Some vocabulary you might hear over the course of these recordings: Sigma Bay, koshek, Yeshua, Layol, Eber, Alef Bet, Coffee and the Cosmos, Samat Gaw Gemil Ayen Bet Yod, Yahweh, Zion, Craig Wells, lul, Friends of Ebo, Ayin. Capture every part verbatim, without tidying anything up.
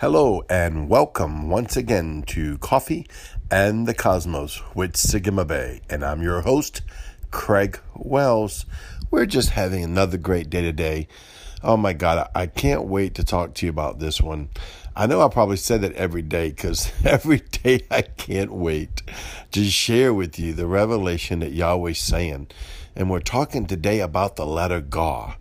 Hello and welcome once again to Coffee and the Cosmos with Sigma Bay, and I'm your host, Craig Wells. We're just having another great day today. Oh my God, I can't wait to talk to you about this one. I know I probably said that every day because every day I can't wait to share with you the revelation that Yahweh's saying. And we're talking today about the letter Gaw.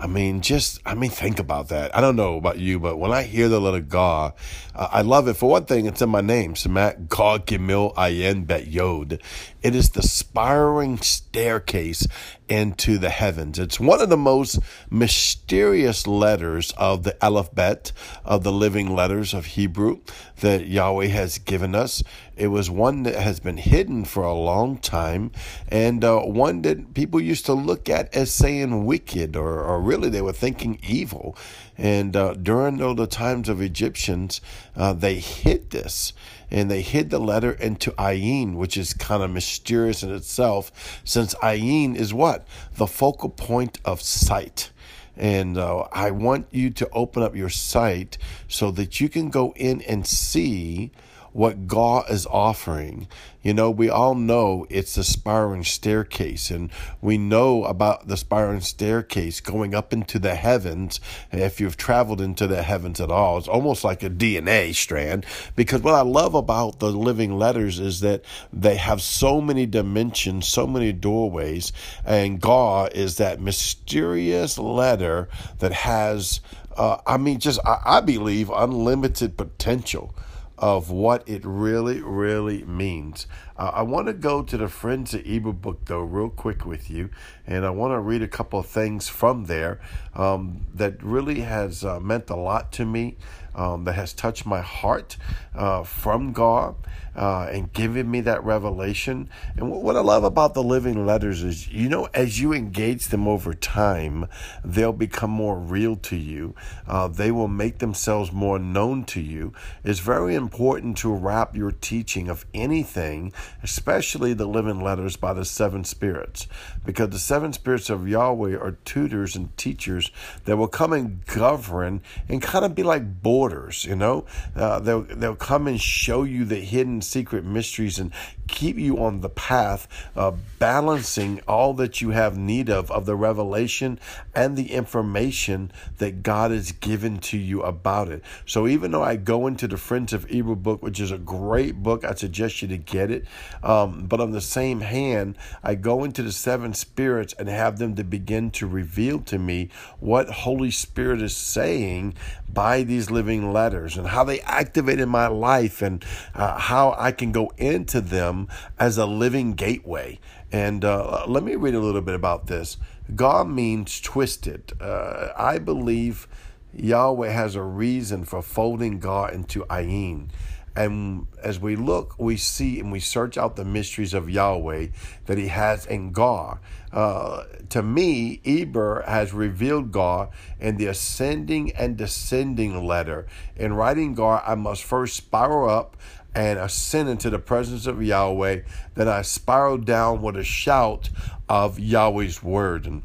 I mean, just, I mean, think about that. I don't know about you, but when I hear the letter Gaw, uh, I love it. For one thing, it's in my name, Samat Gaw Gemil Ayen Bet Yod. It is the spiraling staircase into the heavens. It's one of the most mysterious letters of the Alef Bet, of the living letters of Hebrew that Yahweh has given us. It was one that has been hidden for a long time, and uh, one that people used to look at as saying wicked, or, or really they were thinking evil. And uh, during all the times of Egyptians, uh, they hid this, and they hid the letter into Ayin, which is kind of mysterious in itself, since Ayin is what? The focal point of sight. And uh, I want you to open up your sight so that you can go in and see what Gaw is offering. You know, we all know it's the spiraling staircase, and we know about the spiraling staircase going up into the heavens. And if you've traveled into the heavens at all, it's almost like a D N A strand, because what I love about the living letters is that they have so many dimensions, so many doorways, and Gaw is that mysterious letter that has, uh, I mean, just, I, I believe, unlimited potential of what it really, really means. Uh, I want to go to the Friends of Ebo book, though, real quick with you, and I want to read a couple of things from there um, that really has uh, meant a lot to me, um, that has touched my heart uh, from Gaw uh, and given me that revelation. And what I love about the living letters is, you know, as you engage them over time, they'll become more real to you. Uh, they will make themselves more known to you. It's very important. important to wrap your teaching of anything, especially the living letters, by the seven spirits, because the seven spirits of Yahweh are tutors and teachers that will come and govern and kind of be like borders, you know. Uh, they'll, they'll come and show you the hidden secret mysteries and keep you on the path, uh, balancing all that you have need of, of the revelation and the information that God has given to you about it. So even though I go into the Friends of Ebo book, which is a great book, I suggest you to get it. Um, but on the same hand, I go into the seven spirits and have them to begin to reveal to me what Holy Spirit is saying by these living letters and how they activate in my life, and uh, how I can go into them as a living gateway. And uh, let me read a little bit about this. Gaw means twisted. Uh, I believe Yahweh has a reason for folding Gaw into Ayin. And as we look, we see and we search out the mysteries of Yahweh that he has in Gaw. Uh, to me, Eber has revealed Gaw in the ascending and descending letter. In writing Gaw, I must first spiral up and ascend into the presence of Yahweh. Then I spiral down with a shout of Yahweh's word. And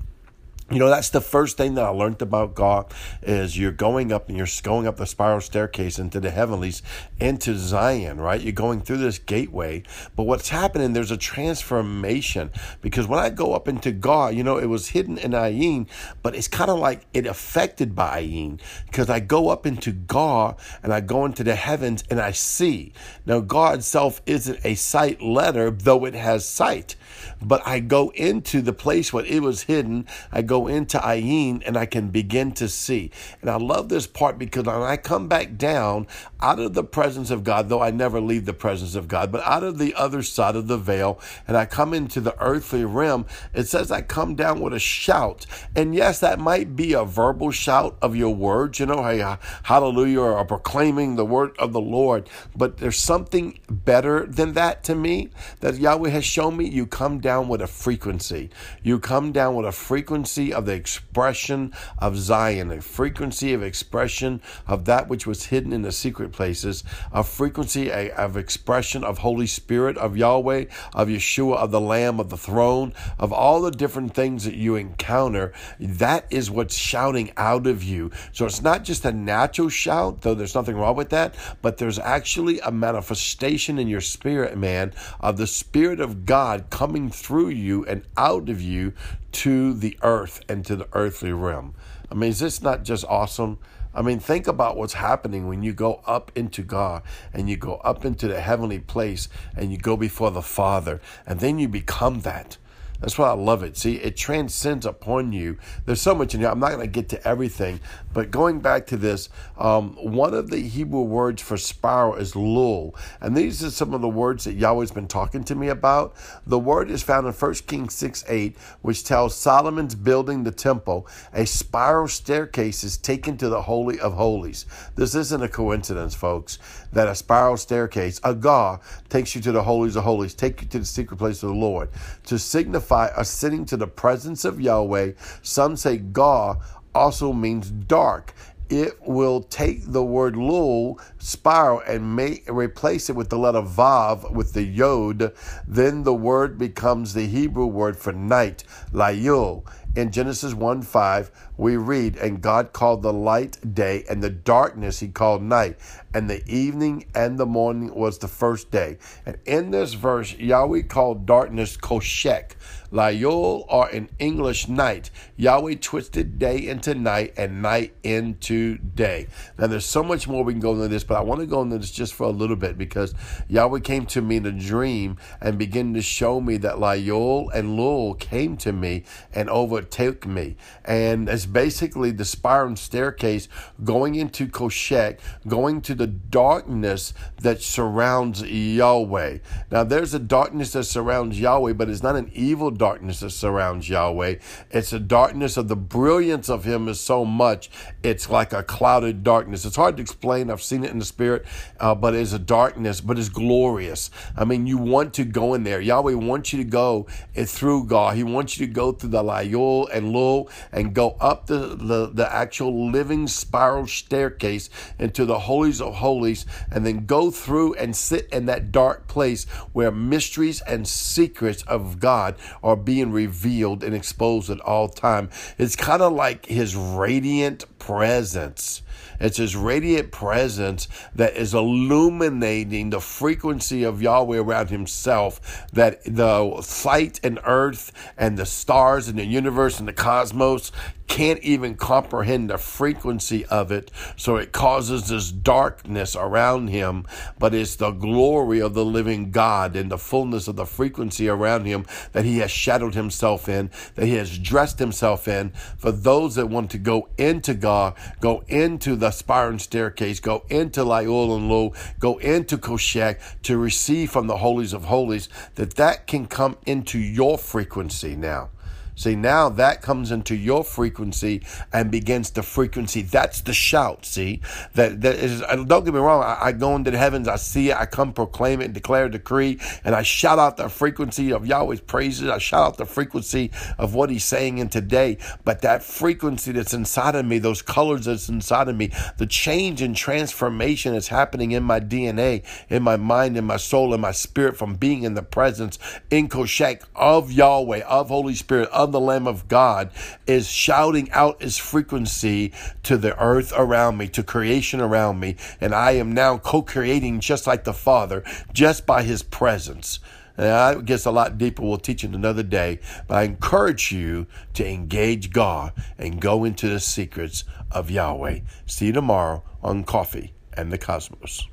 you know, that's the first thing that I learned about Gaw, is you're going up and you're going up the spiral staircase into the heavenlies, into Zion, right? You're going through this gateway. But what's happening, there's a transformation, because when I go up into Gaw, you know, it was hidden in Ayin, but it's kind of like it affected by Ayin, because I go up into Gaw and I go into the heavens and I see. Now, Gaw itself isn't a sight letter, though it has sight. But I go into the place where it was hidden. I go into Ayin and I can begin to see. And I love this part, because when I come back down out of the presence of God, though I never leave the presence of God, but out of the other side of the veil, and I come into the earthly realm, it says I come down with a shout. And yes, that might be a verbal shout of your words, you know, hey, hallelujah, or proclaiming the word of the Lord. But there's something better than that to me that Yahweh has shown me. You come down with a frequency. You come down with a frequency frequency of the expression of Zion, a frequency of expression of that which was hidden in the secret places, a frequency of expression of Holy Spirit, of Yahweh, of Yeshua, of the Lamb, of the throne, of all the different things that you encounter. That is what's shouting out of you. So it's not just a natural shout, though there's nothing wrong with that, but there's actually a manifestation in your spirit, man, of the Spirit of God coming through you and out of you to the earth and to the earthly realm. I mean, is this not just awesome? I mean, think about what's happening when you go up into God and you go up into the heavenly place and you go before the Father, and then you become that. That's why I love it. See, it transcends upon you. There's so much in here. I'm not going to get to everything, but going back to this, um, one of the Hebrew words for spiral is lul, and these are some of the words that Yahweh's been talking to me about. The word is found in First Kings six eight, which tells Solomon's building the temple. A spiral staircase is taken to the Holy of Holies. This isn't a coincidence, folks, that a spiral staircase, a Gaw, takes you to the Holies of Holies, take you to the secret place of the Lord, to signify ascending to the presence of Yahweh. Some say Gaw also means dark. It will take the word lul, spiral, and may replace it with the letter vav, with the yod. Then the word becomes the Hebrew word for night, layul. In Genesis one five, we read, and God called the light day, and the darkness he called night, and the evening and the morning was the first day. And in this verse, Yahweh called darkness koshek, layol, or in English, night. Yahweh twisted day into night and night into day. Now, there's so much more we can go into this, but I want to go into this just for a little bit, because Yahweh came to me in a dream and began to show me that layol and lul came to me and over take me. And it's basically the spiral staircase going into koshek, going to the darkness that surrounds Yahweh. Now, there's a darkness that surrounds Yahweh, but it's not an evil darkness that surrounds Yahweh. It's a darkness of the brilliance of him is so much, it's like a clouded darkness. It's hard to explain. I've seen it in the spirit, uh, but it's a darkness, but it's glorious. I mean, you want to go in there. Yahweh wants you to go through God. He wants you to go through the Layol and lul and go up the, the, the actual living spiral staircase into the Holies of Holies, and then go through and sit in that dark place where mysteries and secrets of God are being revealed and exposed at all time. It's kind of like his radiant presence. It's his radiant presence that is illuminating the frequency of Yahweh around himself, that the sight and earth and the stars and the universe and the cosmos can't even comprehend the frequency of it. So it causes this darkness around him, but it's the glory of the living God and the fullness of the frequency around him that he has shadowed himself in, that he has dressed himself in. For those that want to go into God, go into the spiral staircase, go into Layol and Lul, go into koshek to receive from the Holies of Holies, that that can come into your frequency now. See, now that comes into your frequency and begins the frequency. That's the shout, see? that that is. Don't get me wrong. I, I go into the heavens. I see it. I come proclaim it, declare, decree, and I shout out the frequency of Yahweh's praises. I shout out the frequency of what he's saying in today. But that frequency that's inside of me, those colors that's inside of me, the change and transformation that's happening in my D N A, in my mind, in my soul, in my spirit, from being in the presence in koshek of Yahweh, of Holy Spirit, of the Lamb of God, is shouting out his frequency to the earth around me, to creation around me. And I am now co-creating just like the Father, just by his presence. And I guess a lot deeper. We'll teach it another day. But I encourage you to engage God and go into the secrets of Yahweh. See you tomorrow on Coffee and the Cosmos.